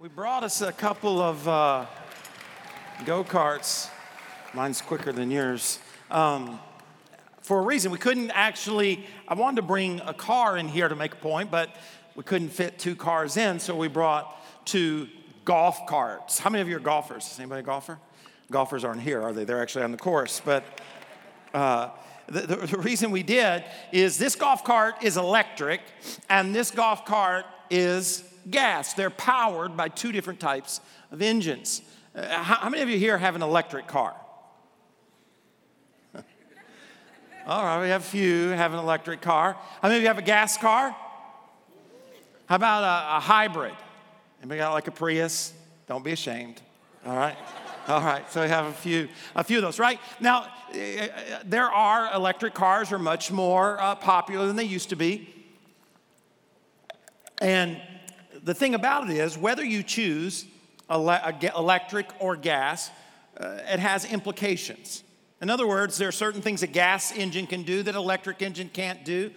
We brought us a couple of go-karts. Mine's quicker than yours. For a reason, we couldn't actually, I wanted to bring a car in here to make a point, but we couldn't fit two cars in, so we brought two golf carts. How many of you are golfers? Is anybody a golfer? Golfers aren't here, are they? They're actually on the course. But the reason we did is this golf cart is electric, and this golf cart is gas. They're powered by two different types of engines. How many of you here have an electric car? All right, we have a few have an electric car. How many of you have a gas car? How about a hybrid? Anybody got like a Prius? Don't be ashamed. All right. All right, so we have a few of those, right? Now, there are electric cars are much more popular than they used to be. And the thing about it is, whether you choose electric or gas, it has implications. In other words, there are certain things a gas engine can do that an electric engine can't do.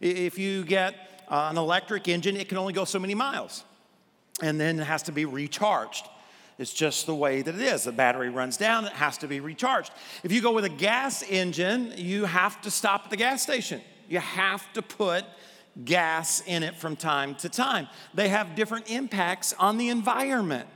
If you get an electric engine, it can only go so many miles, and then it has to be recharged. It's just the way that it is. The battery runs down, it has to be recharged. If you go with a gas engine, you have to stop at the gas station. You have to put gas in it from time to time. They have different impacts on the environment.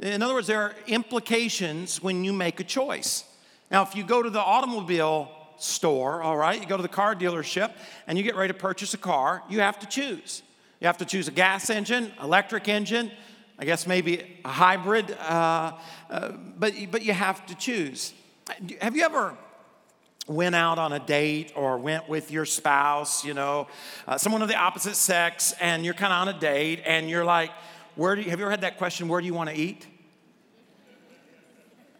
In other words, there are implications when you make a choice. Now, if you go to the automobile store, all right, you go to the car dealership, and you get ready to purchase a car, you have to choose. You have to choose a gas engine, electric engine, I guess maybe a hybrid, but you have to choose. Have you ever went out on a date or went with your spouse, someone of the opposite sex, and you're kind of on a date, and you're like, have you ever had that question, where do you want to eat?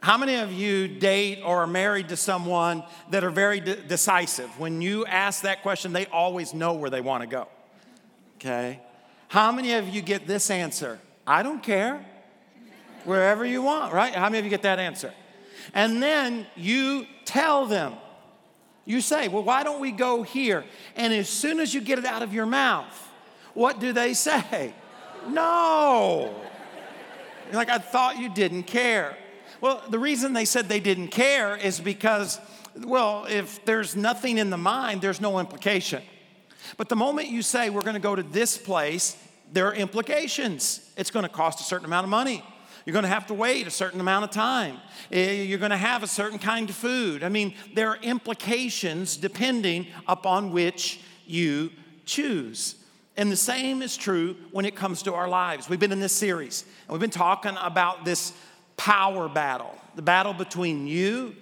How many of you date or are married to someone that are very decisive? When you ask that question, they always know where they want to go, okay? How many of you get this answer? I don't care, wherever you want, right? How many of you get that answer? And then you tell them. You say, well, why don't we go here? And as soon as you get it out of your mouth, what do they say? No. Like, I thought you didn't care. Well, the reason they said they didn't care is because, well, if there's nothing in the mind, there's no implication. But the moment you say, we're going to go to this place, there are implications. It's going to cost a certain amount of money. You're going to have to wait a certain amount of time. You're going to have a certain kind of food. I mean, there are implications depending upon which you choose. And the same is true when it comes to our lives. We've been in this series, and we've been talking about this power battle, the battle between you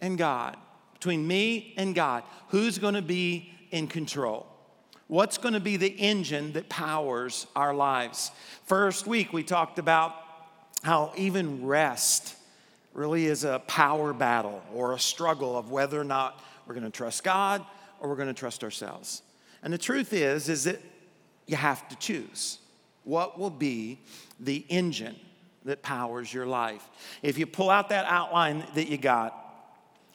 and God, between me and God. Who's going to be in control? What's going to be the engine that powers our lives? First week, we talked about how even rest really is a power battle or a struggle of whether or not we're going to trust God or we're going to trust ourselves. And the truth is that you have to choose what will be the engine that powers your life. If you pull out that outline that you got,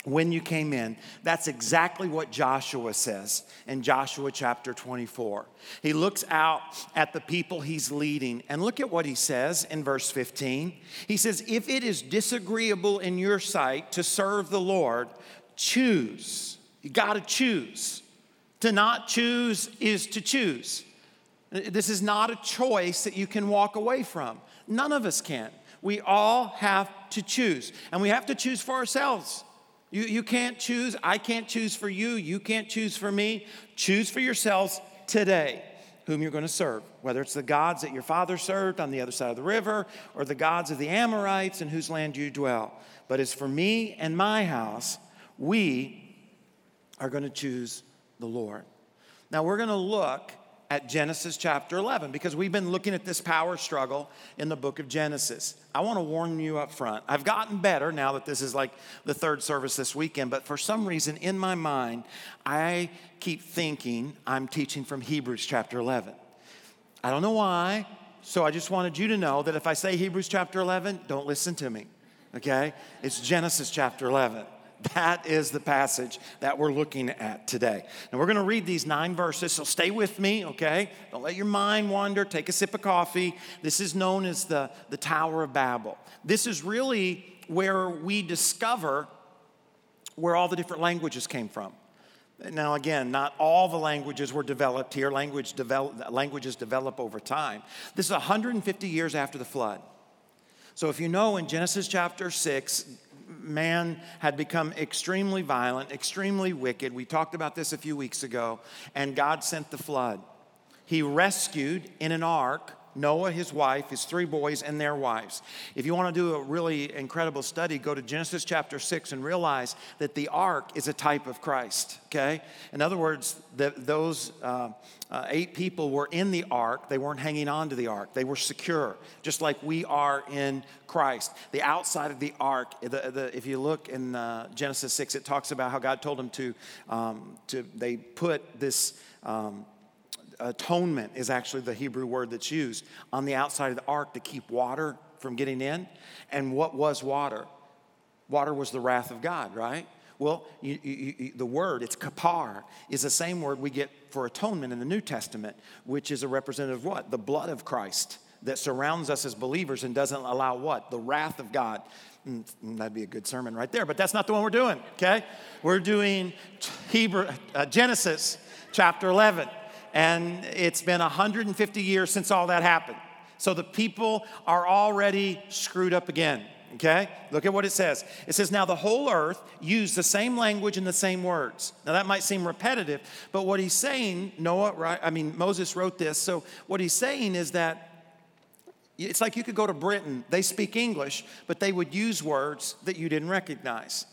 when you came in, that's exactly what Joshua says in Joshua chapter 24. He looks out at the people he's leading, and look at what he says in verse 15. He says, if it is disagreeable in your sight to serve the Lord, choose. You got to choose. To not choose is to choose. This is not a choice that you can walk away from. None of us can. We all have to choose, and we have to choose for ourselves. You can't choose. I can't choose for you. You can't choose for me. Choose for yourselves today whom you're going to serve, whether it's the gods that your father served on the other side of the river or the gods of the Amorites in whose land you dwell. But as for me and my house, we are going to choose the Lord. Now, we're going to look at Genesis chapter 11 because we've been looking at this power struggle in the book of Genesis. I want to warn you up front. I've gotten better now that this is like the third service this weekend, but for some reason in my mind, I keep thinking I'm teaching from Hebrews chapter 11. I don't know why, so I just wanted you to know that if I say Hebrews chapter 11, don't listen to me, okay? It's Genesis chapter 11. That is the passage that we're looking at today. And we're going to read these 9 verses, so stay with me, okay? Don't let your mind wander. Take a sip of coffee. This is known as the Tower of Babel. This is really where we discover where all the different languages came from. Now, again, not all the languages were developed here. Languages develop over time. This is 150 years after the flood. So if you know, in Genesis chapter 6, man had become extremely violent, extremely wicked. We talked about this a few weeks ago, and God sent the flood. He rescued in an ark Noah, his wife, his 3 boys, and their wives. If you want to do a really incredible study, go to Genesis chapter 6 and realize that the ark is a type of Christ, okay? In other words, those 8 people were in the ark. They weren't hanging on to the ark. They were secure, just like we are in Christ. The outside of the ark, if you look in Genesis 6, it talks about how God told them they put this... atonement is actually the Hebrew word that's used on the outside of the ark to keep water from getting in. And what was water? Water was the wrath of God, right? Well, the word, it's kapar, is the same word we get for atonement in the New Testament, which is a representative of what? The blood of Christ that surrounds us as believers and doesn't allow what? The wrath of God. That'd be a good sermon right there, but that's not the one we're doing, okay? We're doing Genesis chapter 11. And it's been 150 years since all that happened. So the people are already screwed up again, okay? Look at what it says. It says, now the whole earth used the same language and the same words. Now that might seem repetitive, but what he's saying, Moses wrote this. So what he's saying is that it's like you could go to Britain. They speak English, but they would use words that you didn't recognize.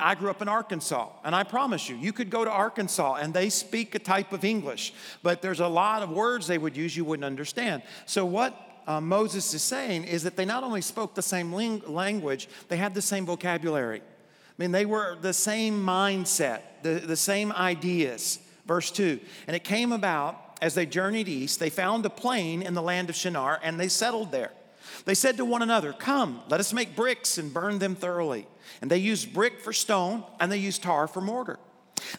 I grew up in Arkansas, and I promise you, you could go to Arkansas, and they speak a type of English, but there's a lot of words they would use you wouldn't understand. So what Moses is saying is that they not only spoke the same language, they had the same vocabulary. I mean, they were the same mindset, the same ideas. Verse 2, and it came about as they journeyed east, they found a plain in the land of Shinar, and they settled there. They said to one another, come, let us make bricks and burn them thoroughly. And they used brick for stone, and they used tar for mortar.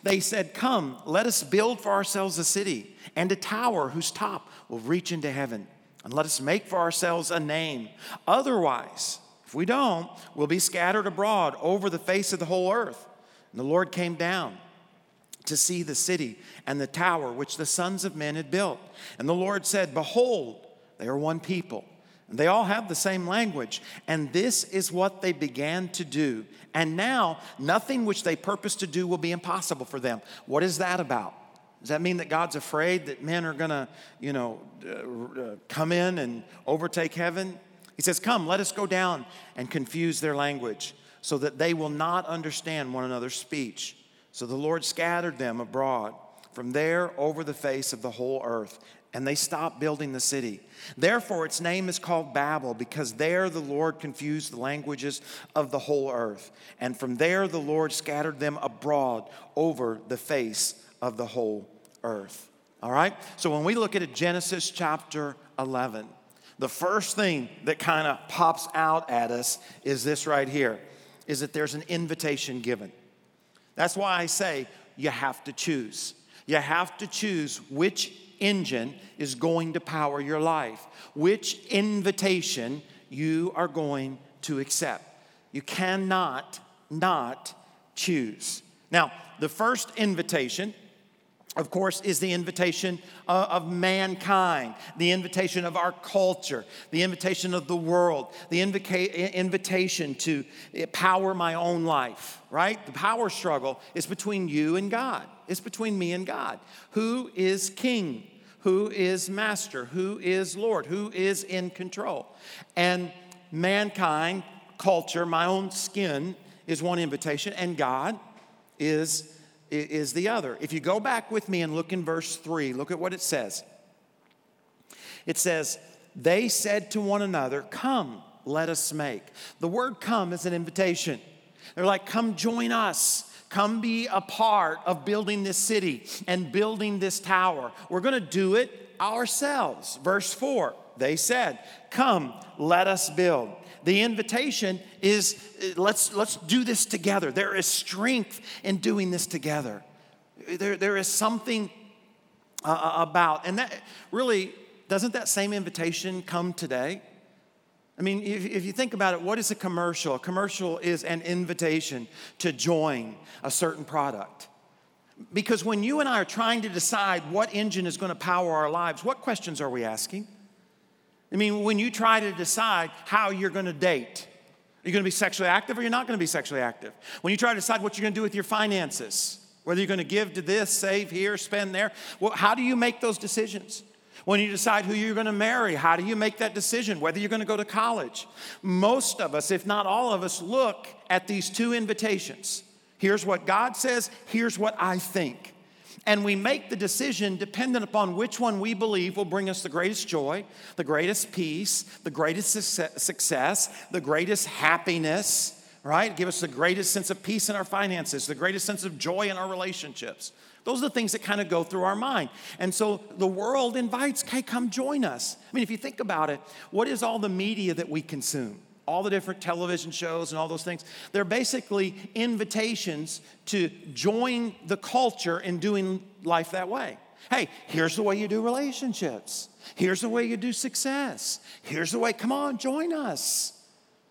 They said, come, let us build for ourselves a city and a tower whose top will reach into heaven. And let us make for ourselves a name. Otherwise, if we don't, we'll be scattered abroad over the face of the whole earth. And the Lord came down to see the city and the tower which the sons of men had built. And the Lord said, behold, they are one people. They all have the same language, and this is what they began to do. And now, nothing which they purpose to do will be impossible for them. What is that about? Does that mean that God's afraid that men are going to, come in and overtake heaven? He says, come, let us go down and confuse their language so that they will not understand one another's speech. So the Lord scattered them abroad from there over the face of the whole earth. And they stopped building the city. Therefore, its name is called Babel, because there the Lord confused the languages of the whole earth. And from there the Lord scattered them abroad over the face of the whole earth. All right? So when we look at Genesis chapter 11, the first thing that kind of pops out at us is this right here, is that there's an invitation given. That's why I say you have to choose. You have to choose which engine is going to power your life, which invitation you are going to accept. You cannot not choose. Now, the first invitation, of course, is the invitation of mankind, the invitation of our culture, the invitation of the world, the invitation to power my own life, right? The power struggle is between you and God. It's between me and God. Who is king? Who is master? Who is Lord? Who is in control? And mankind, culture, my own skin is one invitation, and God is the other. If you go back with me and look in verse 3, look at what it says. It says, they said to one another, come, let us make. The word come is an invitation. They're like, come join us. Come be a part of building this city and building this tower. We're going to do it ourselves. Verse 4, they said, come, let us build. The invitation is let's do this together. There is strength in doing this together. There is something about, and that really, doesn't that same invitation come today? I mean, if you think about it, what is a commercial? A commercial is an invitation to join a certain product. Because when you and I are trying to decide what engine is going to power our lives, what questions are we asking? I mean, when you try to decide how you're going to date, are you going to be sexually active or you're not going to be sexually active? When you try to decide what you're going to do with your finances, whether you're going to give to this, save here, spend there, well, how do you make those decisions? When you decide who you're going to marry, how do you make that decision? Whether you're going to go to college. Most of us, if not all of us, look at these two invitations. Here's what God says. Here's what I think. And we make the decision dependent upon which one we believe will bring us the greatest joy, the greatest peace, the greatest success, the greatest happiness, right? Give us the greatest sense of peace in our finances, the greatest sense of joy in our relationships. Those are the things that kind of go through our mind. And so the world invites, hey, come join us. I mean, if you think about it, what is all the media that we consume? All the different television shows and all those things. They're basically invitations to join the culture in doing life that way. Hey, here's the way you do relationships. Here's the way you do success. Here's the way, come on, join us.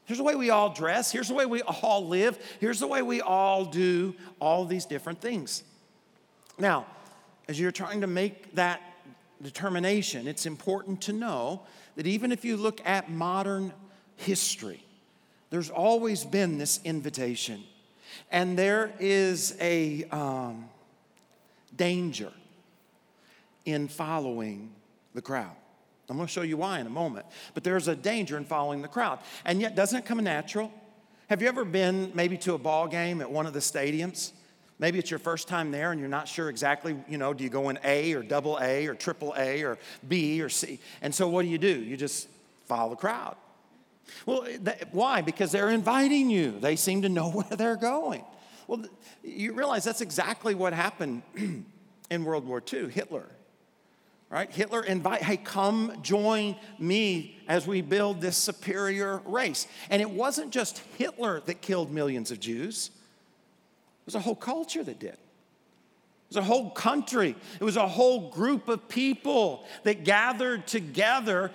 Here's the way we all dress. Here's the way we all live. Here's the way we all do all these different things. Now, as you're trying to make that determination, it's important to know that even if you look at modern history, there's always been this invitation. And there is a danger in following the crowd. I'm going to show you why in a moment. But there's a danger in following the crowd. And yet, doesn't it come natural? Have you ever been maybe to a ball game at one of the stadiums? Maybe it's your first time there and you're not sure exactly, you know, do you go in A or double A or triple A or B or C? And so what do? You just follow the crowd. Well, why? Because they're inviting you. They seem to know where they're going. Well, you realize that's exactly what happened in World War II, Hitler. Right? Hitler invite, hey, come join me as we build this superior race. And it wasn't just Hitler that killed millions of Jews. It was a whole culture that did. It was a whole country. It was a whole group of people that gathered together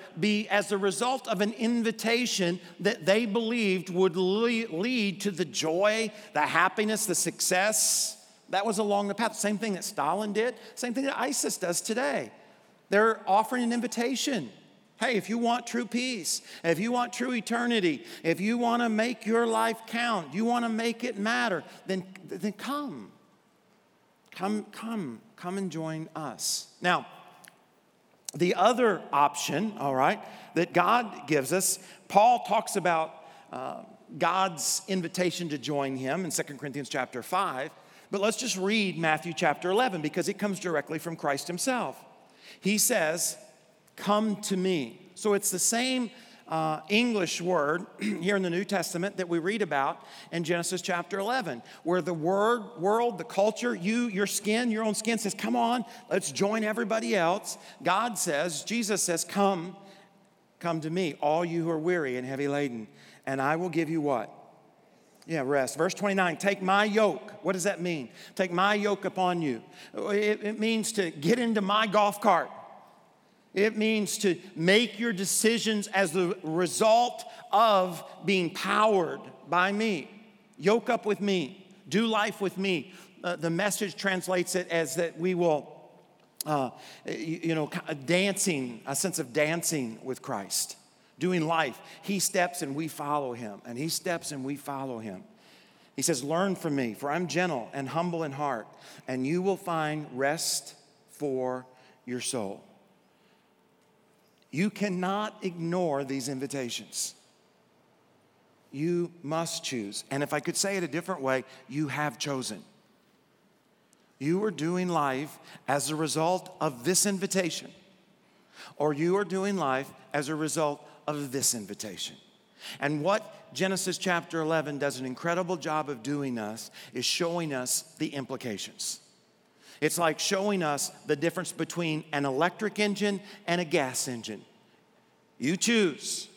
as a result of an invitation that they believed would lead to the joy, the happiness, the success. That was along the path. Same thing that Stalin did. Same thing that ISIS does today. They're offering an invitation. Hey, if you want true peace, if you want true eternity, if you want to make your life count, you want to make it matter, then come. Come and join us. Now, the other option, all right, that God gives us, Paul talks about God's invitation to join him in 2 Corinthians chapter 5. But let's just read Matthew chapter 11 because it comes directly from Christ himself. He says, come to me. So it's the same English word here in the New Testament that we read about in Genesis chapter 11, where the world, the culture, your skin, your own skin says, come on, let's join everybody else. God says, Jesus says, come to me, all you who are weary and heavy laden, and I will give you what? Yeah, rest. Verse 29, take my yoke. What does that mean? Take my yoke upon you. It means to get into my golf cart. It means to make your decisions as the result of being powered by me. Yoke up with me. Do life with me. The message translates it as that we will, a sense of dancing with Christ. Doing life. He steps and we follow him. And he steps and we follow him. He says, learn from me, for I'm gentle and humble in heart, and you will find rest for your soul. You cannot ignore these invitations. You must choose. And if I could say it a different way, you have chosen. You are doing life as a result of this invitation, or you are doing life as a result of this invitation. And what Genesis chapter 11 does an incredible job of doing us is showing us the implications. It's like showing us the difference between an electric engine and a gas engine. You choose.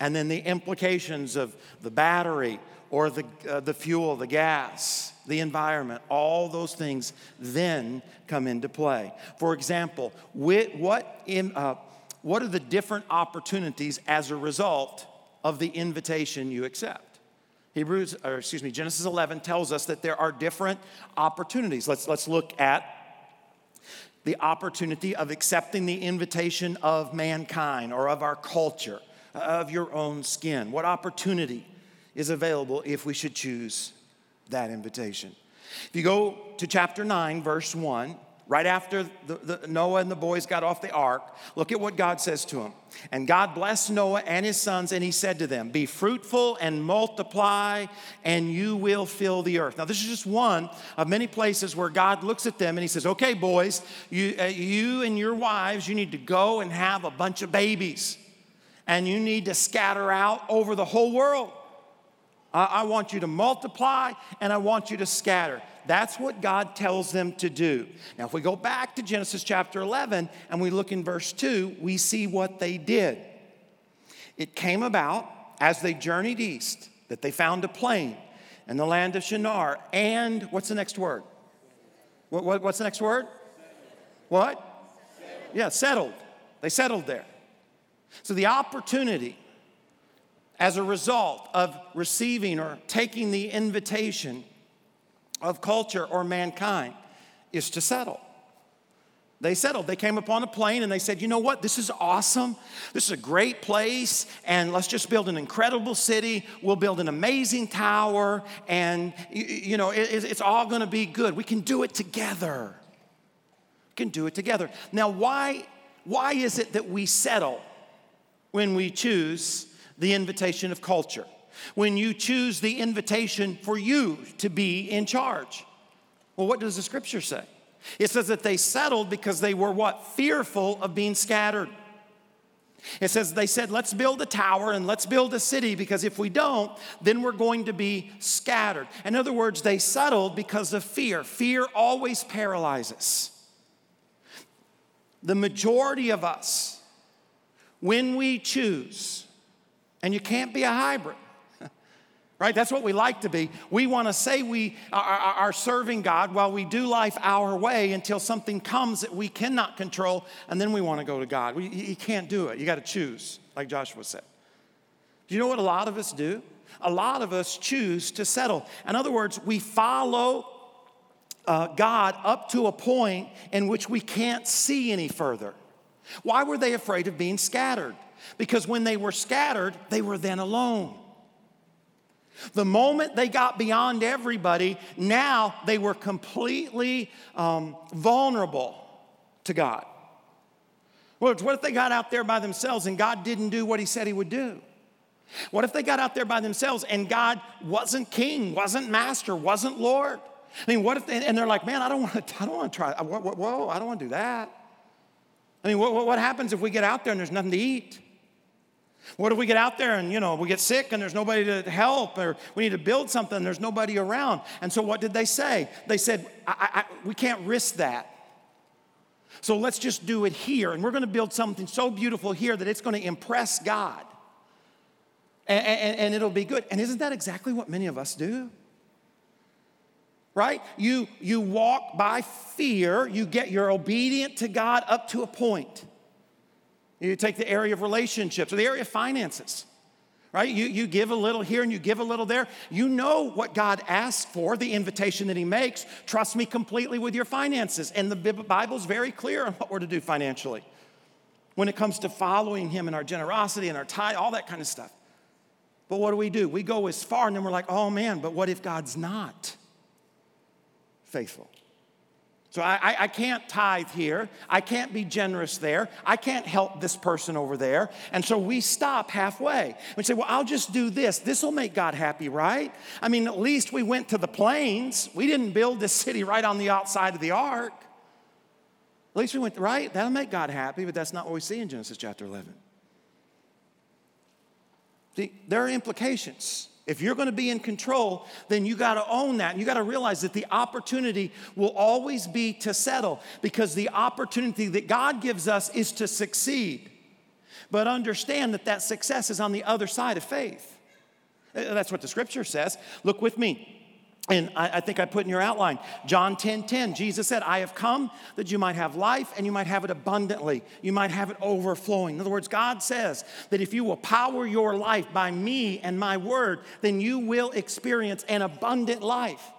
and then the implications of the battery or the fuel, the gas, the environment, all those things then come into play. For example, what are the different opportunities as a result of the invitation you accept? Genesis 11 tells us that there are different opportunities. Let's look at the opportunity of accepting the invitation of mankind or of our culture, of your own skin. What opportunity is available if we should choose that invitation? If you go to chapter 9, verse 1, right after Noah and the boys got off the ark, look at what God says to him. And God blessed Noah and his sons, and he said to them, be fruitful and multiply, and you will fill the earth. Now, this is just one of many places where God looks at them and he says, okay, boys, you and your wives, you need to go and have a bunch of babies, and you need to scatter out over the whole world. I want you to multiply, and I want you to scatter. That's what God tells them to do. Now, if we go back to Genesis chapter 11, and we look in verse 2, we see what they did. It came about, as they journeyed east, that they found a plain in the land of Shinar. And what's the next word? What's the next word? What? Settled. Yeah, settled. They settled there. So the opportunity as a result of receiving or taking the invitation of culture or mankind is to settle. They settled. They came upon a plain and they said, you know what? This is awesome. This is a great place, and let's just build an incredible city. We'll build an amazing tower, and you know, it's all going to be good. We can do it together. We can do it together. Now, why is it that we settle when we choose the invitation of culture, when you choose the invitation for you to be in charge? Well, what does the scripture say? It says that they settled because they were what? Fearful of being scattered. It says they said, let's build a tower and let's build a city, because if we don't, then we're going to be scattered. In other words, they settled because of fear. Fear always paralyzes. The majority of us, when we choose, and you can't be a hybrid, right? That's what we like to be. We want to say we are serving God while we do life our way until something comes that we cannot control, and then we want to go to God. You can't do it. You got to choose, like Joshua said. Do you know what a lot of us do? A lot of us choose to settle. In other words, we follow God up to a point in which we can't see any further. Why were they afraid of being scattered? Because when they were scattered, they were then alone. The moment they got beyond everybody, now they were completely vulnerable to God. Well, what if they got out there by themselves and God didn't do what he said he would do? What if they got out there by themselves and God wasn't king, wasn't master, wasn't Lord? I mean, what if they, and they're like, man, I don't want to try. Whoa, I don't want to do that. I mean, what happens if we get out there and there's nothing to eat? What if we get out there and, you know, we get sick and there's nobody to help, or we need to build something and there's nobody around? And so what did they say? They said, we can't risk that. So let's just do it here. And we're going to build something so beautiful here that it's going to impress God. And it'll be good. And isn't that exactly what many of us do? Right? You walk by fear. You're obedient to God up to a point. You take the area of relationships or the area of finances, right? You give a little here and you give a little there. You know what God asked for, the invitation that he makes. Trust me completely with your finances. And the Bible's very clear on what we're to do financially when it comes to following him and our generosity and our tithe, all that kind of stuff. But what do? We go as far and then we're like, oh man, but what if God's not faithful? So I can't tithe here. I can't be generous there. I can't help this person over there. And so we stop halfway. We say, well, I'll just do this. This will make God happy, right? I mean, at least we went to the plains. We didn't build this city right on the outside of the ark. At least we went, right? That'll make God happy, but that's not what we see in Genesis chapter 11. See, there are implications. If you're going to be in control, then you got to own that. You got to realize that the opportunity will always be to settle, because the opportunity that God gives us is to succeed. But understand that that success is on the other side of faith. That's what the scripture says. Look with me. And I think I put in your outline, John 10:10, Jesus said, I have come that you might have life and you might have it abundantly. You might have it overflowing. In other words, God says that if you will power your life by me and my word, then you will experience an abundant life.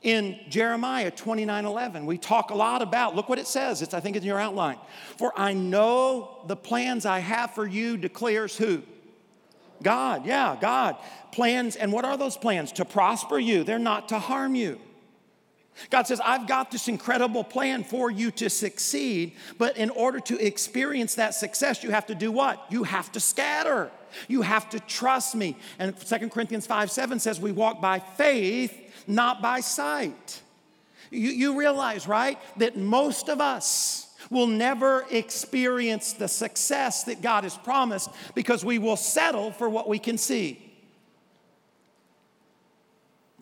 In Jeremiah 29:11, we talk a lot about, look what it says. It's, I think, in your outline. For I know the plans I have for you, declares who? God, yeah, God. Plans, and what are those plans? To prosper you. They're not to harm you. God says, I've got this incredible plan for you to succeed, but in order to experience that success, you have to do what? You have to scatter. You have to trust me. And 2 Corinthians 5:7 says, we walk by faith, not by sight. You realize, right, that most of us will never experience the success that God has promised because we will settle for what we can see.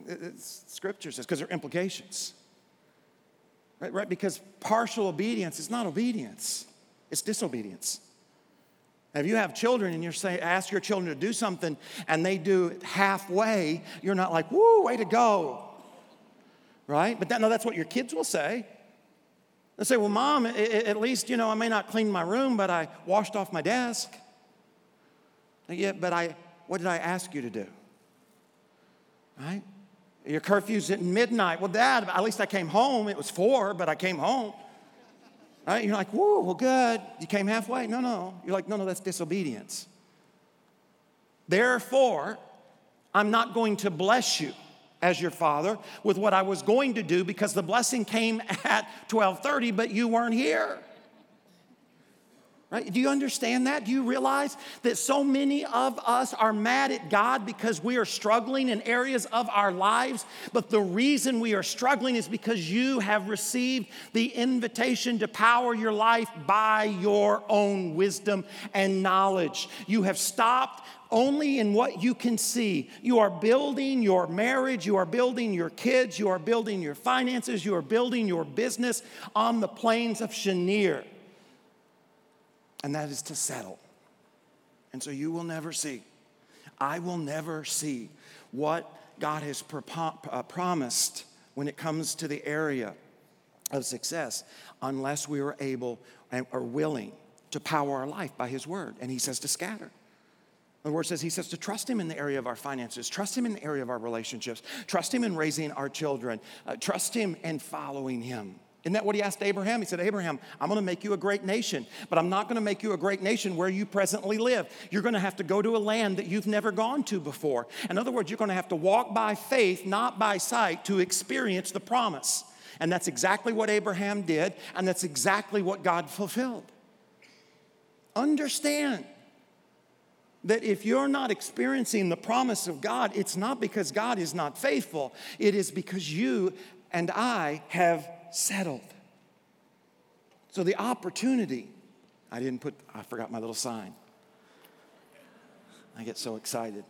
It's, scripture says, because there are implications. Right? Because partial obedience is not obedience. It's disobedience. Now, if you have children and you ask your children to do something and they do it halfway, you're not like, woo, way to go. Right? But that's what your kids will say. They say, well, Mom, at least, I may not clean my room, but I washed off my desk. Yeah, but what did I ask you to do? Right? Your curfew's at midnight. Well, Dad, at least I came home. It was 4, but I came home. Right? You're like, whoa, well, good. You came halfway. No. You're like, no, that's disobedience. Therefore, I'm not going to bless you as your father with what I was going to do because the blessing came at 12:30, but you weren't here. Right? Do you understand that? Do you realize that so many of us are mad at God because we are struggling in areas of our lives, but the reason we are struggling is because you have received the invitation to power your life by your own wisdom and knowledge. You have stopped only in what you can see. You are building your marriage, you are building your kids, you are building your finances, you are building your business on the plains of Shinar. And that is to settle. And so you will never see. I will never see what God has promised when it comes to the area of success unless we are able and are willing to power our life by his word. And he says to scatter. The word says, he says to trust him in the area of our finances, trust him in the area of our relationships, trust him in raising our children, trust him in following him. Isn't that what he asked Abraham? He said, Abraham, I'm going to make you a great nation, but I'm not going to make you a great nation where you presently live. You're going to have to go to a land that you've never gone to before. In other words, you're going to have to walk by faith, not by sight, to experience the promise. And that's exactly what Abraham did, and that's exactly what God fulfilled. Understand that if you're not experiencing the promise of God, it's not because God is not faithful. It is because you and I have settled. So the opportunity, I forgot my little sign. I get so excited.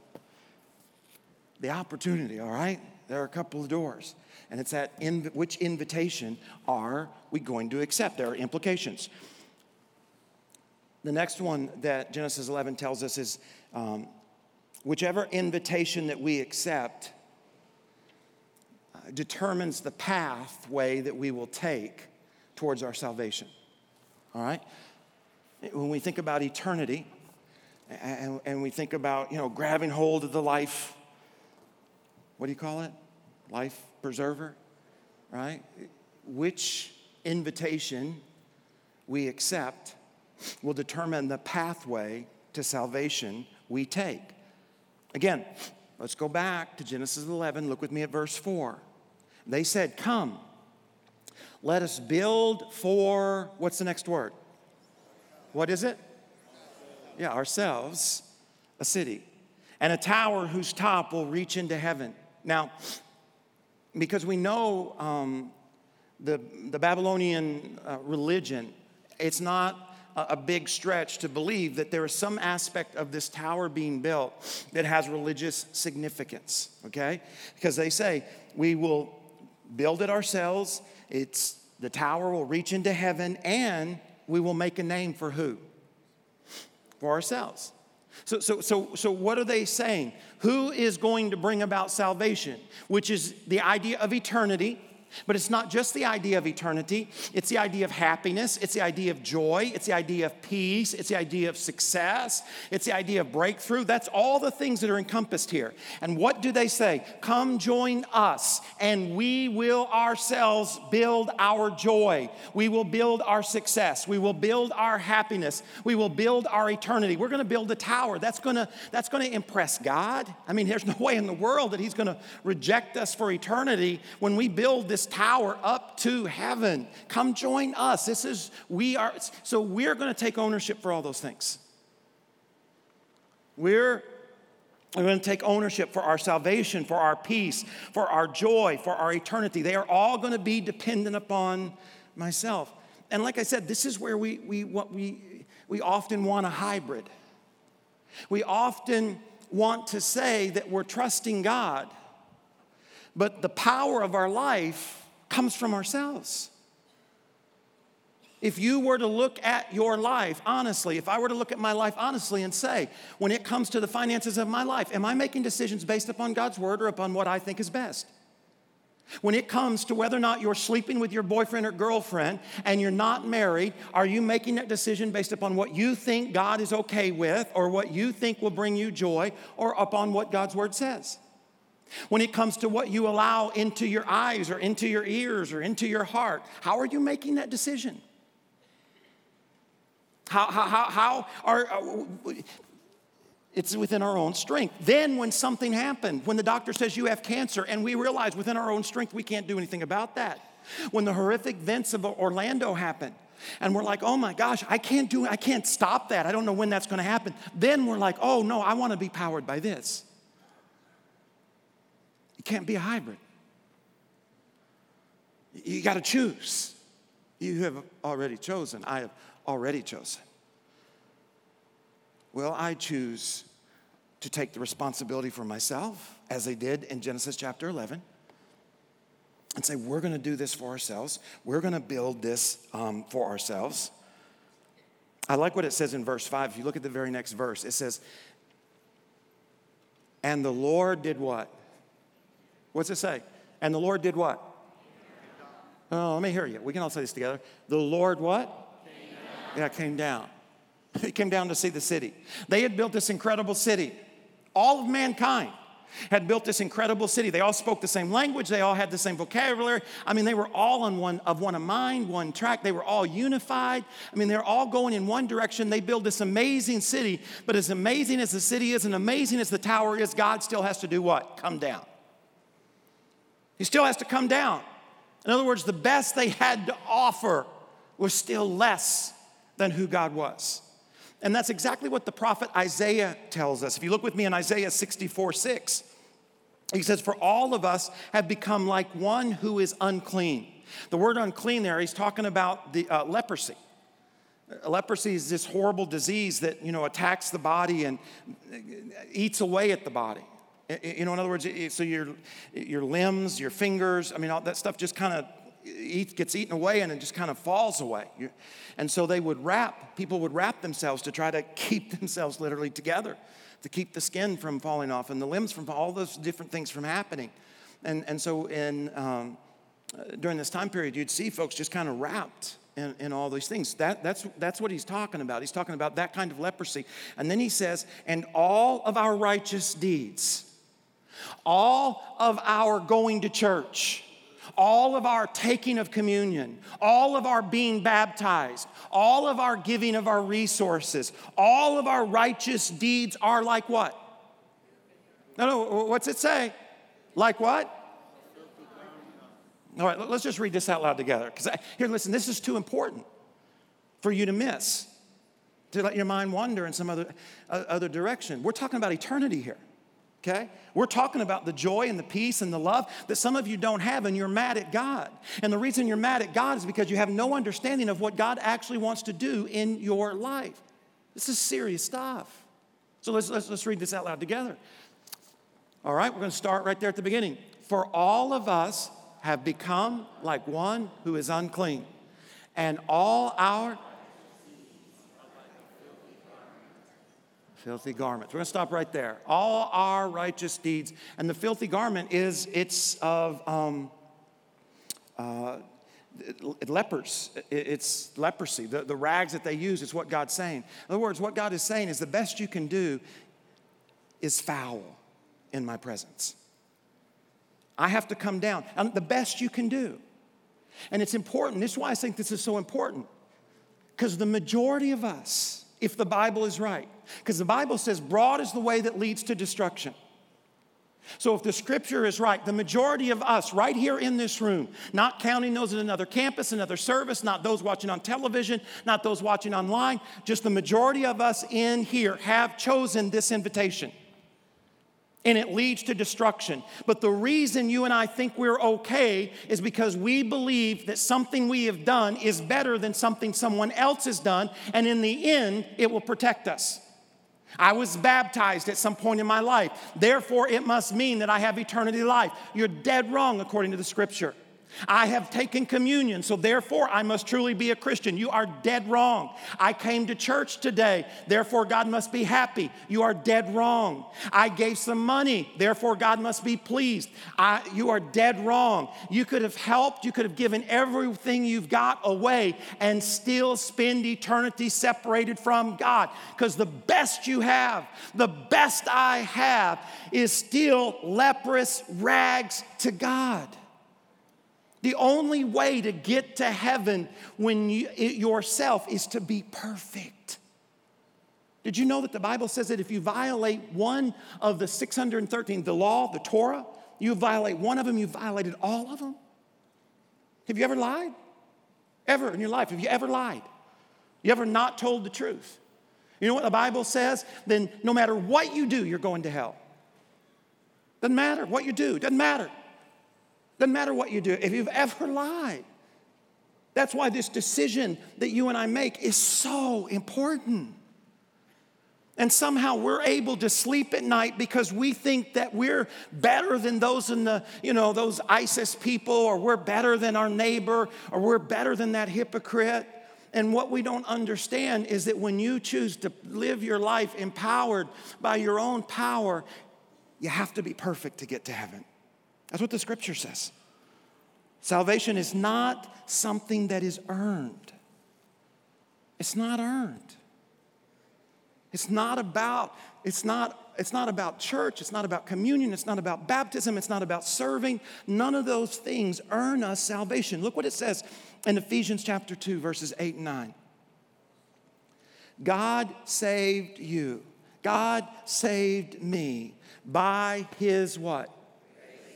The opportunity, all right? There are a couple of doors. And it's that, which invitation are we going to accept? There are implications. The next one that Genesis 11 tells us is whichever invitation that we accept determines the pathway that we will take towards our salvation, all right? When we think about eternity and we think about, grabbing hold of the life, what do you call it? Life preserver, right? Which invitation we accept will determine the pathway to salvation we take. Again, let's go back to Genesis 11. Look with me at verse 4. They said, come, let us build for, what's the next word? What is it? Yeah, ourselves, a city, and a tower whose top will reach into heaven. Now, because we know the Babylonian religion, it's not a big stretch to believe that there is some aspect of this tower being built that has religious significance, okay? Because they say, we will build it ourselves, the tower will reach into heaven, and we will make a name for who? for ourselves. So what are they saying? Who is going to bring about salvation? Which is the idea of eternity. But it's not just the idea of eternity. It's the idea of happiness. It's the idea of joy. It's the idea of peace. It's the idea of success. It's the idea of breakthrough. That's all the things that are encompassed here. And what do they say? Come join us, and we will ourselves build our joy. We will build our success. We will build our happiness. We will build our eternity. We're going to build a tower. That's going to impress God. I mean, there's no way in the world that he's going to reject us for eternity when we build this tower up to heaven. Come join us. So we're going to take ownership for all those things. We're going to take ownership for our salvation, for our peace, for our joy, for our eternity. They are all going to be dependent upon myself. And like I said, this is where we often want a hybrid. We often want to say that we're trusting God, but the power of our life comes from ourselves. If you were to look at your life honestly, if I were to look at my life honestly and say, when it comes to the finances of my life, am I making decisions based upon God's word or upon what I think is best? When it comes to whether or not you're sleeping with your boyfriend or girlfriend and you're not married, are you making that decision based upon what you think God is okay with or what you think will bring you joy or upon what God's word says? When it comes to what you allow into your eyes or into your ears or into your heart, how are you making that decision? It's within our own strength. Then when something happened, when the doctor says you have cancer and we realize within our own strength we can't do anything about that. When the horrific events of Orlando happened and we're like, oh my gosh, I can't stop that. I don't know when that's going to happen. Then we're like, oh no, I want to be powered by this. Can't be a hybrid. You got to choose. You have already chosen. I have already chosen. Well, I choose to take the responsibility for myself, as they did in Genesis chapter 11, and say, we're going to do this for ourselves. We're going to build this for ourselves. I like what it says in verse 5. If you look at the very next verse, it says, and the Lord did what? What's it say? And the Lord did what? Oh, let me hear you. We can all say this together. The Lord what? Came down. He came down to see the city. They had built this incredible city. All of mankind had built this incredible city. They all spoke the same language. They all had the same vocabulary. I mean, they were all of one mind, one track. They were all unified. I mean, they're all going in one direction. They build this amazing city. But as amazing as the city is and amazing as the tower is, God still has to do what? Come down. He still has to come down. In other words, the best they had to offer was still less than who God was. And that's exactly what the prophet Isaiah tells us. If you look with me in Isaiah 64:6, he says, for all of us have become like one who is unclean. The word unclean there, he's talking about the leprosy. Leprosy is this horrible disease that, attacks the body and eats away at the body. In other words, so your limbs, your fingers, I mean, all that stuff just kind of gets eaten away and it just kind of falls away. And so people would wrap themselves to try to keep themselves literally together, to keep the skin from falling off and the limbs from all those different things from happening. And so during this time period, you'd see folks just kind of wrapped in all these things. That's what he's talking about. He's talking about that kind of leprosy. And then he says, and all of our righteous deeds, all of our going to church, all of our taking of communion, all of our being baptized, all of our giving of our resources, all of our righteous deeds are like what? No, what's it say? Like what? All right, let's just read this out loud together. Here, listen, this is too important for you to miss, to let your mind wander in some other direction. We're talking about eternity here. Okay? We're talking about the joy and the peace and the love that some of you don't have, and you're mad at God. And the reason you're mad at God is because you have no understanding of what God actually wants to do in your life. This is serious stuff. So let's read this out loud together. All right, we're going to start right there at the beginning. For all of us have become like one who is unclean, and all our filthy garments. We're going to stop right there. All our righteous deeds. And the filthy garment is, lepers. It's leprosy. The rags that they use is what God's saying. In other words, what God is saying is the best you can do is foul in my presence. I have to come down. I'm the best you can do. And it's important. This is why I think this is so important. Because the majority of us, if the Bible is right, because the Bible says broad is the way that leads to destruction. So if the scripture is right, the majority of us right here in this room, not counting those at another campus, another service, not those watching on television, not those watching online, just the majority of us in here have chosen this invitation. And it leads to destruction. But the reason you and I think we're okay is because we believe that something we have done is better than something someone else has done, and in the end, it will protect us. I was baptized at some point in my life. Therefore, it must mean that I have eternity life. You're dead wrong according to the scripture. I have taken communion, so therefore I must truly be a Christian. You are dead wrong. I came to church today, therefore God must be happy. You are dead wrong. I gave some money, therefore God must be pleased. You are dead wrong. You could have helped, you could have given everything you've got away and still spend eternity separated from God. Because the best you have, the best I have, is still leprous rags to God. The only way to get to heaven when yourself is to be perfect. Did you know that the Bible says that if you violate one of the 613, the law, the Torah, you violate one of them, you violated all of them? Have you ever lied? Ever in your life? Have you ever lied? You ever not told the truth? You know what the Bible says? Then no matter what you do, you're going to hell. Doesn't matter what you do. Doesn't matter. Doesn't matter what you do. If you've ever lied, that's why this decision that you and I make is so important. And somehow we're able to sleep at night because we think that we're better than those in the, those ISIS people, or we're better than our neighbor, or we're better than that hypocrite. And what we don't understand is that when you choose to live your life empowered by your own power, you have to be perfect to get to heaven. That's what the scripture says. Salvation is not something that is earned. It's not earned. It's not about church, it's not about communion, it's not about baptism, it's not about serving. None of those things earn us salvation. Look what it says in Ephesians chapter 2, verses 8 and 9. God saved you. God saved me by his what?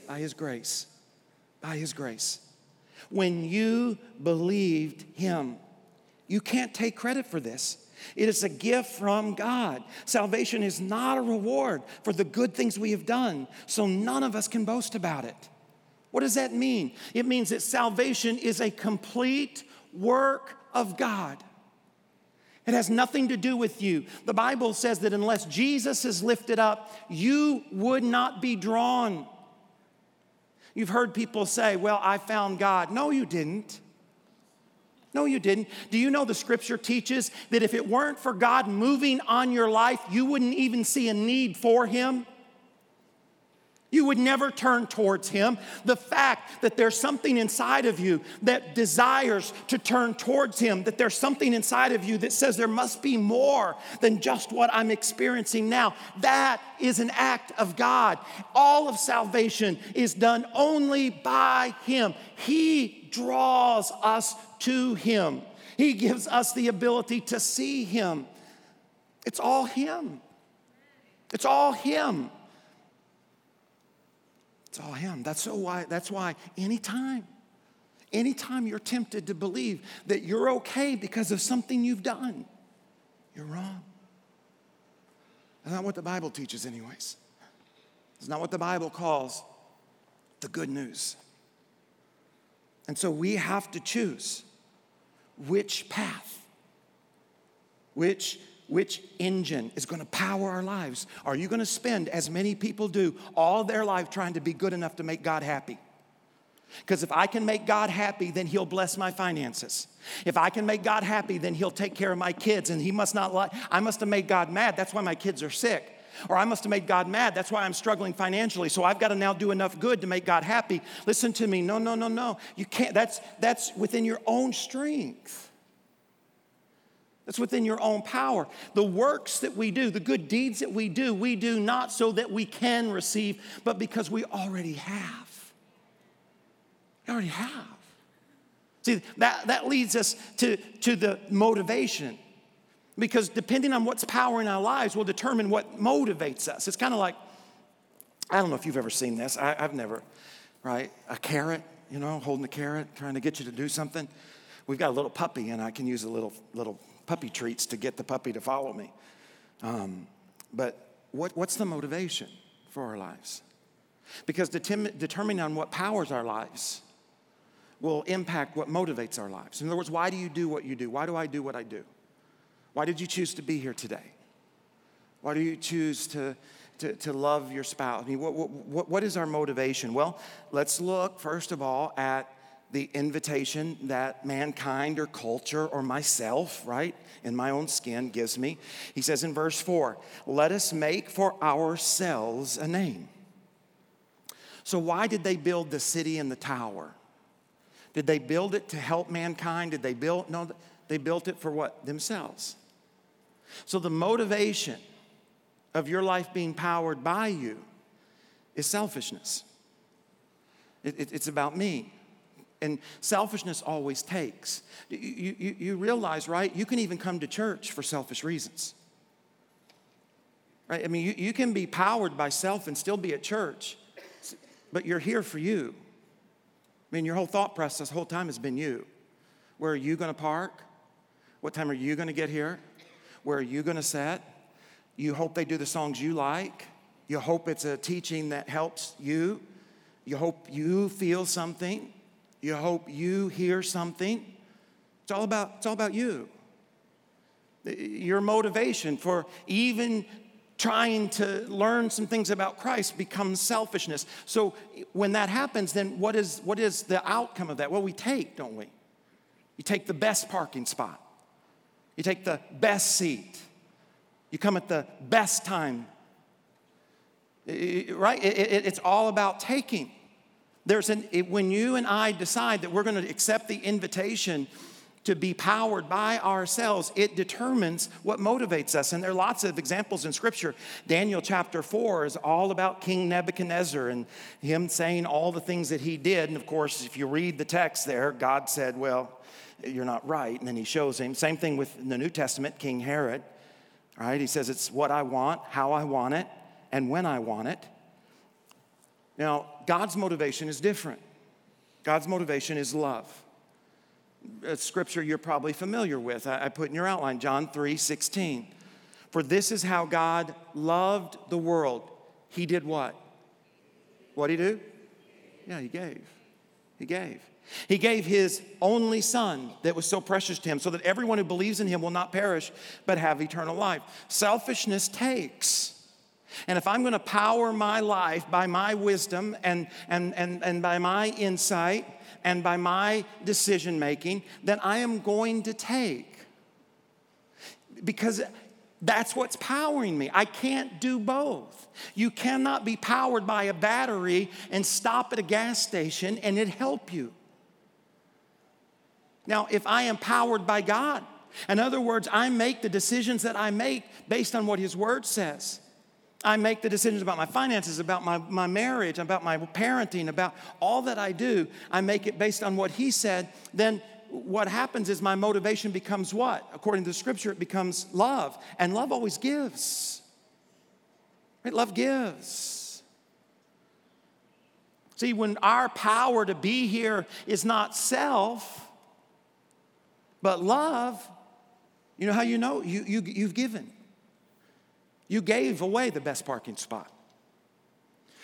By his grace, by his grace. When you believed him, you can't take credit for this. It is a gift from God. Salvation is not a reward for the good things we have done, so none of us can boast about it. What does that mean? It means that salvation is a complete work of God. It has nothing to do with you. The Bible says that unless Jesus is lifted up, you would not be drawn. You've heard people say, well, I found God. No, you didn't. No, you didn't. Do you know the scripture teaches that if it weren't for God moving on your life, you wouldn't even see a need for him? You would never turn towards him. The fact that there's something inside of you that desires to turn towards him, that there's something inside of you that says there must be more than just what I'm experiencing now, that is an act of God. All of salvation is done only by him. He draws us to him. He gives us the ability to see him. It's all him. It's all him. It's all him. That's why anytime you're tempted to believe that you're okay because of something you've done, you're wrong. That's not what the Bible teaches anyways. It's not what the Bible calls the good news. And so we have to choose which path, which engine is going to power our lives? Are you going to spend, as many people do, all their life trying to be good enough to make God happy? Because if I can make God happy, then he'll bless my finances. If I can make God happy, then he'll take care of my kids, and he must not lie. I must have made God mad. That's why my kids are sick. Or I must have made God mad. That's why I'm struggling financially. So I've got to now do enough good to make God happy. Listen to me. No. You can't. That's within your own strength. That's within your own power. The works that we do, the good deeds that we do not so that we can receive, but because we already have. We already have. See, that leads us to the motivation. Because depending on what's power in our lives will determine what motivates us. It's kind of like, I don't know if you've ever seen this. I've never, right? A carrot, holding a carrot, trying to get you to do something. We've got a little puppy, and I can use a little puppy treats to get the puppy to follow me. But what's the motivation for our lives? Because determining on what powers our lives will impact what motivates our lives. In other words, why do you do what you do? Why do I do what I do? Why did you choose to be here today? Why do you choose to love your spouse? I mean, what is our motivation? Well, let's look, first of all, at the invitation that mankind or culture or myself, right, in my own skin gives me. He says in verse 4, let us make for ourselves a name. So why did they build the city and the tower? Did they build it to help mankind? No, they built it for what? Themselves. So the motivation of your life being powered by you is selfishness. It's about me. And selfishness always takes. You realize, right? You can even come to church for selfish reasons. Right? I mean, you can be powered by self and still be at church, but you're here for you. I mean, your whole thought process the whole time has been you. Where are you going to park? What time are you going to get here? Where are you going to sit? You hope they do the songs you like. You hope it's a teaching that helps you. You hope you feel something. You hope you hear something. It's all about you. Your motivation for even trying to learn some things about Christ becomes selfishness. So when that happens, then what is the outcome of that? Well, we take, don't we? You take the best parking spot. You take the best seat. You come at the best time. Right? It's all about taking. When you and I decide that we're going to accept the invitation to be powered by ourselves, it determines what motivates us. And there are lots of examples in Scripture. Daniel chapter 4 is all about King Nebuchadnezzar and him saying all the things that he did. And, of course, if you read the text there, God said, well, you're not right. And then he shows him. Same thing with in the New Testament, King Herod. Right? He says it's what I want, how I want it, and when I want it. Now, God's motivation is different. God's motivation is love. A scripture you're probably familiar with. I put in your outline, John 3:16. For this is how God loved the world. He did what? What'd he do? Yeah, he gave. He gave. He gave his only son that was so precious to him so that everyone who believes in him will not perish but have eternal life. Selfishness takes. And if I'm going to power my life by my wisdom and by my insight and by my decision making, then I am going to take. Because that's what's powering me. I can't do both. You cannot be powered by a battery and stop at a gas station and it help you. Now, if I am powered by God, in other words, I make the decisions that I make based on what his word says. I make the decisions about my finances, about my marriage, about my parenting, about all that I do. I make it based on what he said. Then what happens is my motivation becomes what? According to the scripture, it becomes love. And love always gives. Right? Love gives. See, when our power to be here is not self, but love, you know how you know? You've given. You gave away the best parking spot.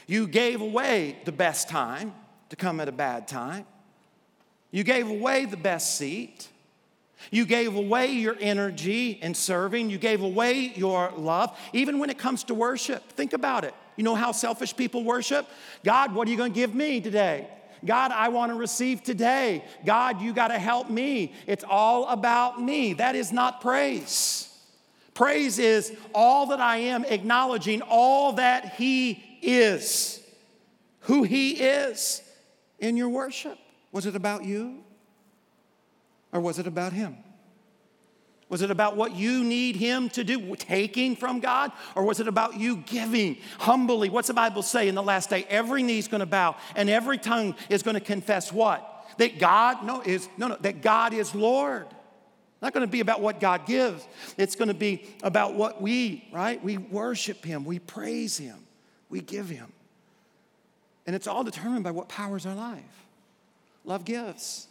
You gave away the best time to come at a bad time. You gave away the best seat. You gave away your energy in serving. You gave away your love. Even when it comes to worship, think about it. You know how selfish people worship? God, what are you going to give me today? God, I want to receive today. God, you got to help me. It's all about me. That is not praise. Praise is all that I am, acknowledging all that he is, who he is in your worship. Was it about you or was it about him? Was it about what you need him to do, taking from God? Or was it about you giving humbly? What's the Bible say in the last day? Every knee's going to bow and every tongue is going to confess what? That God, that God is Lord. Not going to be about what God gives. It's going to be about what we worship him, we praise him, we give him. And it's all determined by what powers our life. Love gives.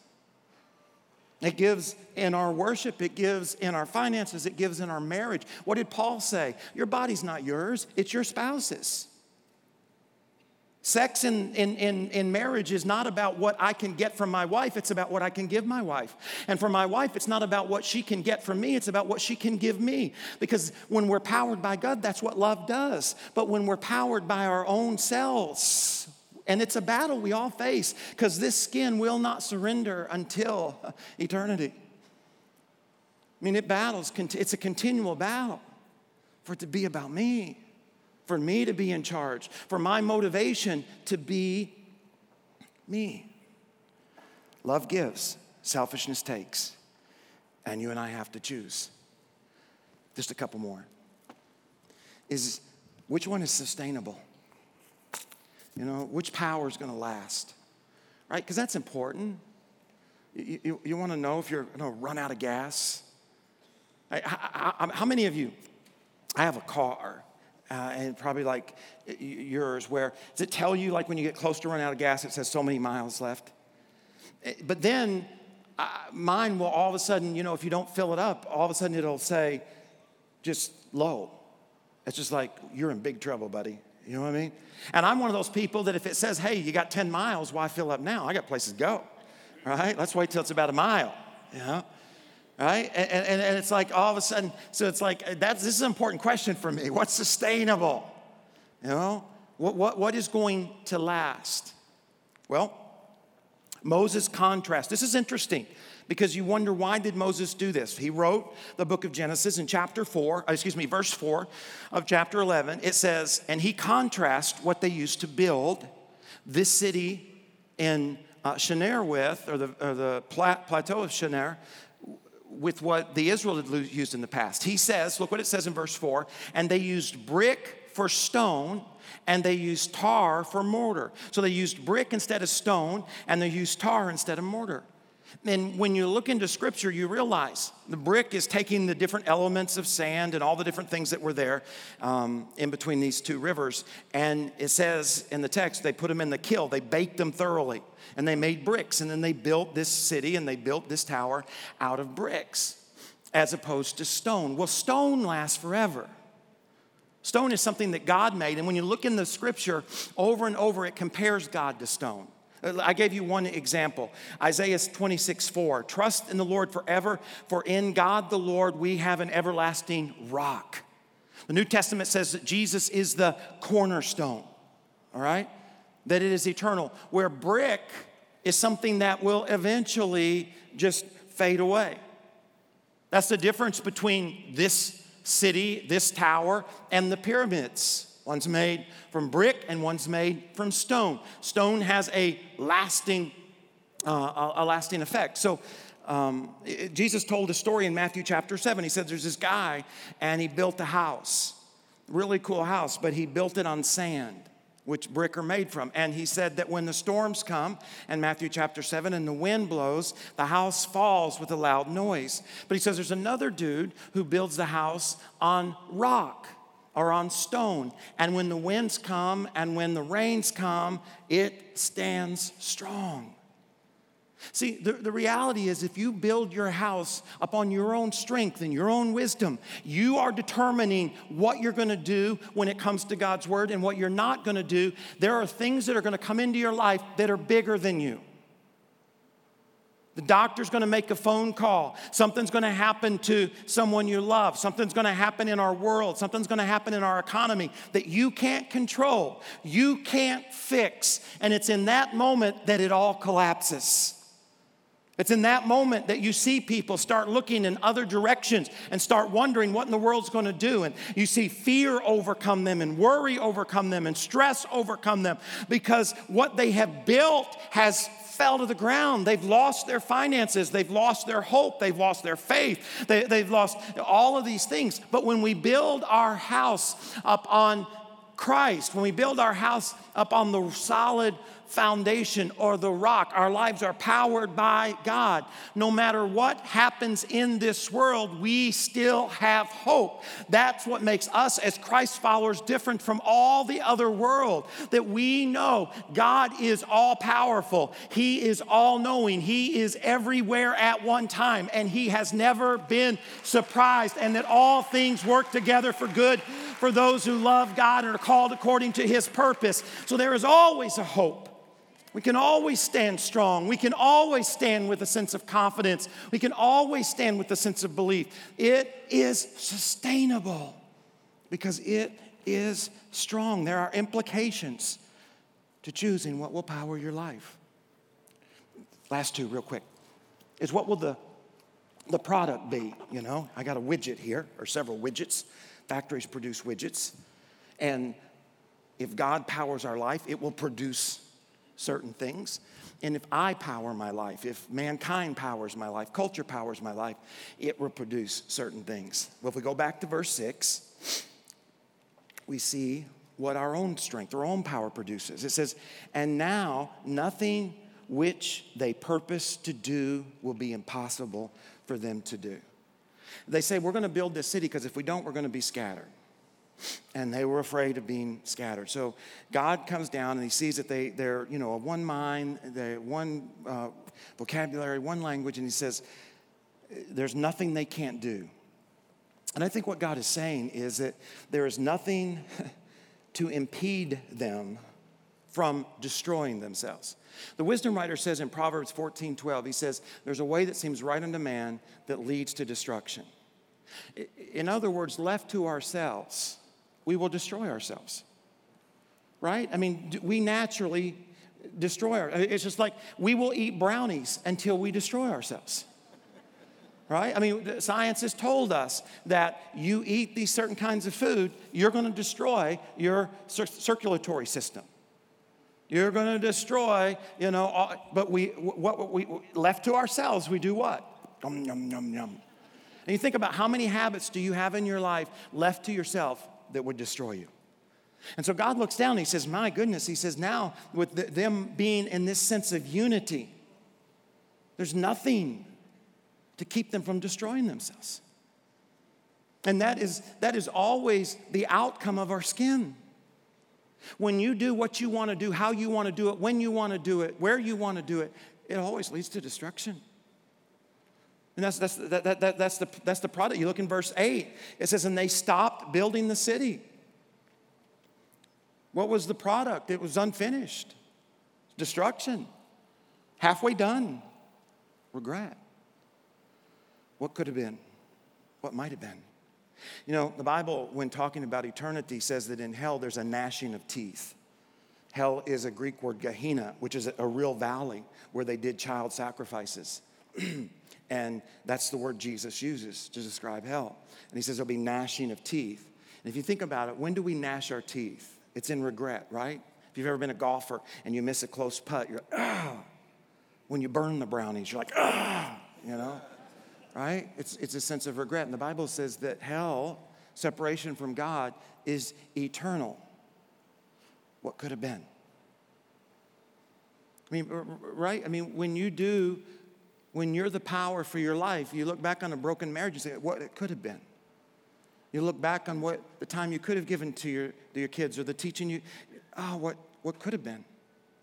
It gives in our worship. It gives in our finances. It gives in our marriage. What did Paul say? Your body's not yours. It's your spouse's. Sex in marriage is not about what I can get from my wife. It's about what I can give my wife. And for my wife, it's not about what she can get from me. It's about what she can give me. Because when we're powered by God, that's what love does. But when we're powered by our own selves, and it's a battle we all face, because this skin will not surrender until eternity. I mean, it battles. It's a continual battle for it to be about me, for me to be in charge, for my motivation to be me. Love gives, selfishness takes, and you and I have to choose. Just a couple more. Which one is sustainable? Which power is going to last, right? Because that's important. You want to know if you're going to run out of gas. How many of you, I have a car, and probably like yours, where does it tell you like when you get close to running out of gas, it says so many miles left? But then mine will all of a sudden, if you don't fill it up, all of a sudden it'll say just low. It's just like, you're in big trouble, buddy. You know what I mean? And I'm one of those people that if it says, hey, you got 10 miles, why fill up now? I got places to go, right? Let's wait till it's about a mile, right? And it's like all of a sudden, so it's like, this is an important question for me. What's sustainable? What is going to last? Well, Moses' contrast. This is interesting because you wonder, why did Moses do this? He wrote the book of Genesis in verse 4 of chapter 11. It says, and he contrasts what they used to build this city in Shinar with, or the plateau of Shinar, with what the Israel had used in the past. He says, look what it says in verse 4, and they used brick for stone, and they used tar for mortar. So they used brick instead of stone, and they used tar instead of mortar. And when you look into Scripture, you realize the brick is taking the different elements of sand and all the different things that were there in between these two rivers. And it says in the text, they put them in the kiln. They baked them thoroughly, and they made bricks. And then they built this city, and they built this tower out of bricks as opposed to stone. Well, stone lasts forever. Stone is something that God made. And when you look in the Scripture, over and over, it compares God to stone. I gave you one example, Isaiah 26:4. Trust in the Lord forever, for in God the Lord we have an everlasting rock. The New Testament says that Jesus is the cornerstone, all right? That it is eternal, where brick is something that will eventually just fade away. That's the difference between this city, this tower, and the pyramids. One's made from brick and one's made from stone. Stone has a lasting effect. So Jesus told a story in Matthew chapter 7. He said there's this guy and he built a house, really cool house, but he built it on sand, which brick are made from. And he said that when the storms come, in Matthew chapter 7, and the wind blows, the house falls with a loud noise. But he says there's another dude who builds the house on rock, or on stone. And when the winds come and when the rains come, it stands strong. See, the reality is, if you build your house upon your own strength and your own wisdom, you are determining what you're going to do when it comes to God's word and what you're not going to do. There are things that are going to come into your life that are bigger than you. The doctor's going to make a phone call. Something's going to happen to someone you love. Something's going to happen in our world. Something's going to happen in our economy that you can't control. You can't fix. And it's in that moment that it all collapses. It's in that moment that you see people start looking in other directions and start wondering what in the world's going to do. And you see fear overcome them and worry overcome them and stress overcome them because what they have built has fell to the ground. They've lost their finances. They've lost their hope. They've lost their faith. They've lost all of these things. But when we build our house up on Christ, when we build our house up on the solid foundation or the rock, our lives are powered by God. No matter what happens in this world, we still have hope. That's what makes us as Christ followers different from all the other world, that we know God is all-powerful. He is all-knowing. He is everywhere at one time, and He has never been surprised, and that all things work together for good for those who love God and are called according to His purpose. So there is always a hope. We can always stand strong. We can always stand with a sense of confidence. We can always stand with a sense of belief. It is sustainable because it is strong. There are implications to choosing what will power your life. Last two real quick is what will the product be? You know, I got a widget here, or several widgets. Factories produce widgets. And if God powers our life, it will produce certain things. And if I power my life, if mankind powers my life, culture powers my life, it will produce certain things. Well, if we go back to verse 6, we see what our own strength, our own power produces. It says, and now nothing which they purpose to do will be impossible for them to do. They say, we're going to build this city because if we don't, we're going to be scattered. And they were afraid of being scattered. So God comes down and He sees that they're a one mind, one vocabulary, one language, and He says, there's nothing they can't do. And I think what God is saying is that there is nothing to impede them from destroying themselves. The wisdom writer says in Proverbs 14:12, he says, there's a way that seems right unto man that leads to destruction. In other words, left to ourselves, we will destroy ourselves, right? I mean, we naturally destroy ourselves. It's just like we will eat brownies until we destroy ourselves, right? I mean, science has told us that you eat these certain kinds of food, you're going to destroy your circulatory system. You're going to destroy, but we left to ourselves, we do what? Yum, yum, yum, yum. And you think about how many habits do you have in your life left to yourself that would destroy you. And so God looks down and He says, my goodness, He says, now with them being in this sense of unity, there's nothing to keep them from destroying themselves. And that is always the outcome of our sin. When you do what you want to do, how you want to do it, when you want to do it, where you want to do it, it always leads to destruction. And that's the product. You look in verse 8. It says, and they stopped building the city. What was the product? It was unfinished. Destruction. Halfway done. Regret. What could have been? What might have been? You know, the Bible, when talking about eternity, says that in hell there's a gnashing of teeth. Hell is a Greek word, Gehenna, which is a real valley where they did child sacrifices. And that's the word Jesus uses to describe hell. And He says there'll be gnashing of teeth. And if you think about it, when do we gnash our teeth? It's in regret, right? If you've ever been a golfer and you miss a close putt, you're like, ah. When you burn the brownies, you're like, ah, right? It's a sense of regret. And the Bible says that hell, separation from God, is eternal. What could have been? I mean, right? I mean, when you're the power for your life, you look back on a broken marriage and say, what it could have been. You look back on what the time you could have given to your kids or the teaching you, what could have been.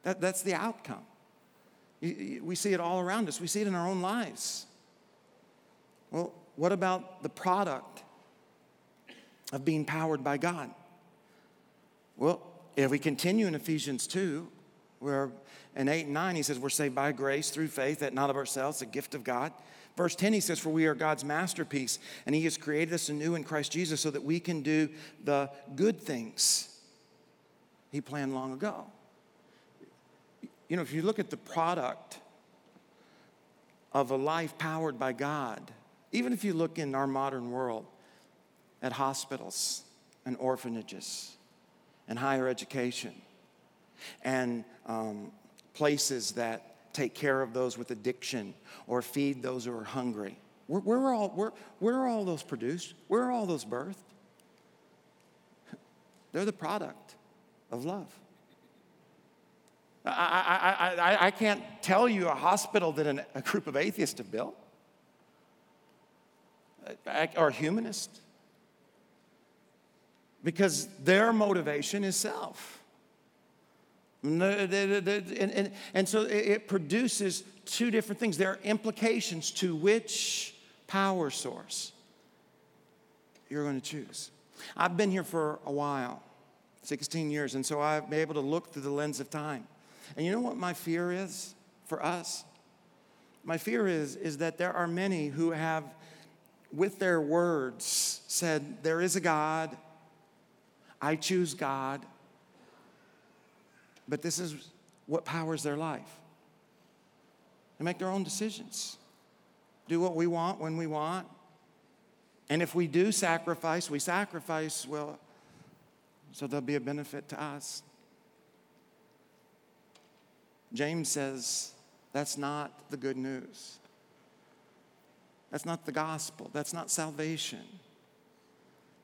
That's the outcome. We see it all around us. We see it in our own lives. Well, what about the product of being powered by God? Well, if we continue in Ephesians 2, where in 8 and 9, he says, we're saved by grace through faith, that not of ourselves, a gift of God. Verse 10, he says, for we are God's masterpiece, and he has created us anew in Christ Jesus so that we can do the good things he planned long ago. You know, if you look at the product of a life powered by God, even if you look in our modern world at hospitals and orphanages and higher education and places that take care of those with addiction or feed those who are hungry, where are all those produced? Where are all those birthed? They're the product of love. I can't tell you a hospital that a group of atheists have built or humanists, because their motivation is self. And so it produces two different things. There are implications to which power source you're going to choose. I've been here for a while, 16 years, and so I've been able to look through the lens of time. And you know what my fear is for us? My fear is that there are many who have, with their words, said, there is a God, I choose God, but this is what powers their life. They make their own decisions, do what we want when we want, and if we do sacrifice, well, so there'll be a benefit to us. James says that's not the good news. That's not the gospel. That's not salvation.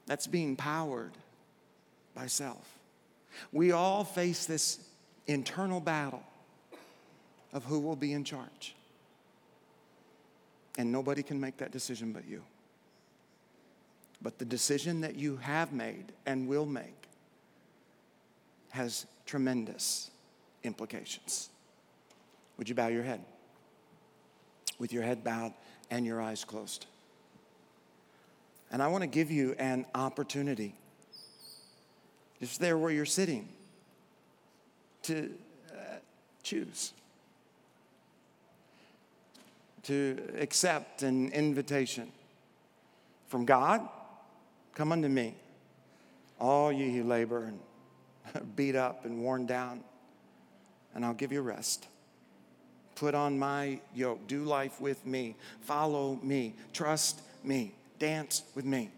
That's being powered by self. We all face this internal battle of who will be in charge. And nobody can make that decision but you. But the decision that you have made and will make has tremendous implications. Would you bow your head? With your head bowed and your eyes closed. And I want to give you an opportunity, just there where you're sitting, to choose, to accept an invitation from God. Come unto me, all ye who labor and beat up and worn down, and I'll give you rest. Put on my yoke. Do life with me. Follow me. Trust me. Dance with me.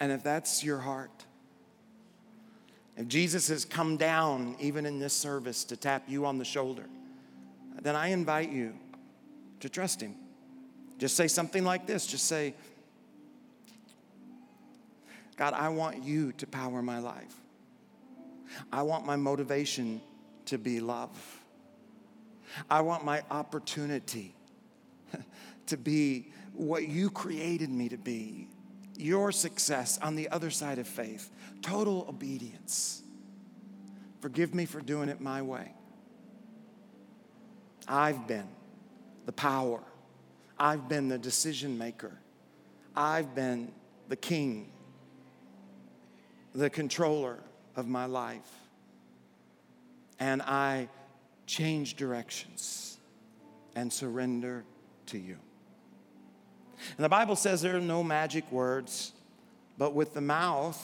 And if that's your heart, if Jesus has come down even in this service to tap you on the shoulder, then I invite you to trust him. Just say something like this. Just say, God, I want you to power my life. I want my motivation to be love. I want my opportunity to be what you created me to be. Your success on the other side of faith. Total obedience. Forgive me for doing it my way. I've been the power. I've been the decision maker. I've been the king, the controller of my life, and I change directions and surrender to you. And the Bible says there are no magic words, but with the mouth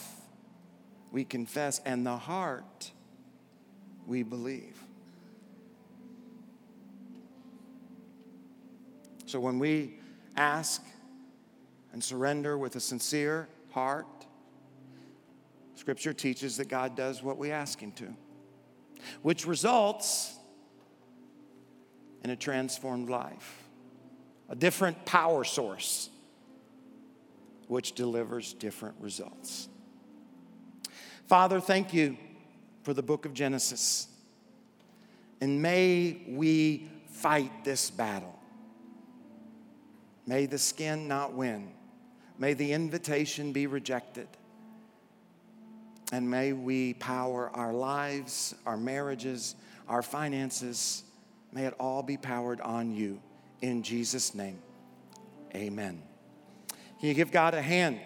we confess and the heart we believe. So when we ask and surrender with a sincere heart, Scripture teaches that God does what we ask him to, which results in a transformed life, a different power source, which delivers different results. Father, thank you for the book of Genesis. And may we fight this battle. May the skin not win. May the invitation be rejected. And may we power our lives, our marriages, our finances. May it all be powered on you. In Jesus' name, amen. Can you give God a hand?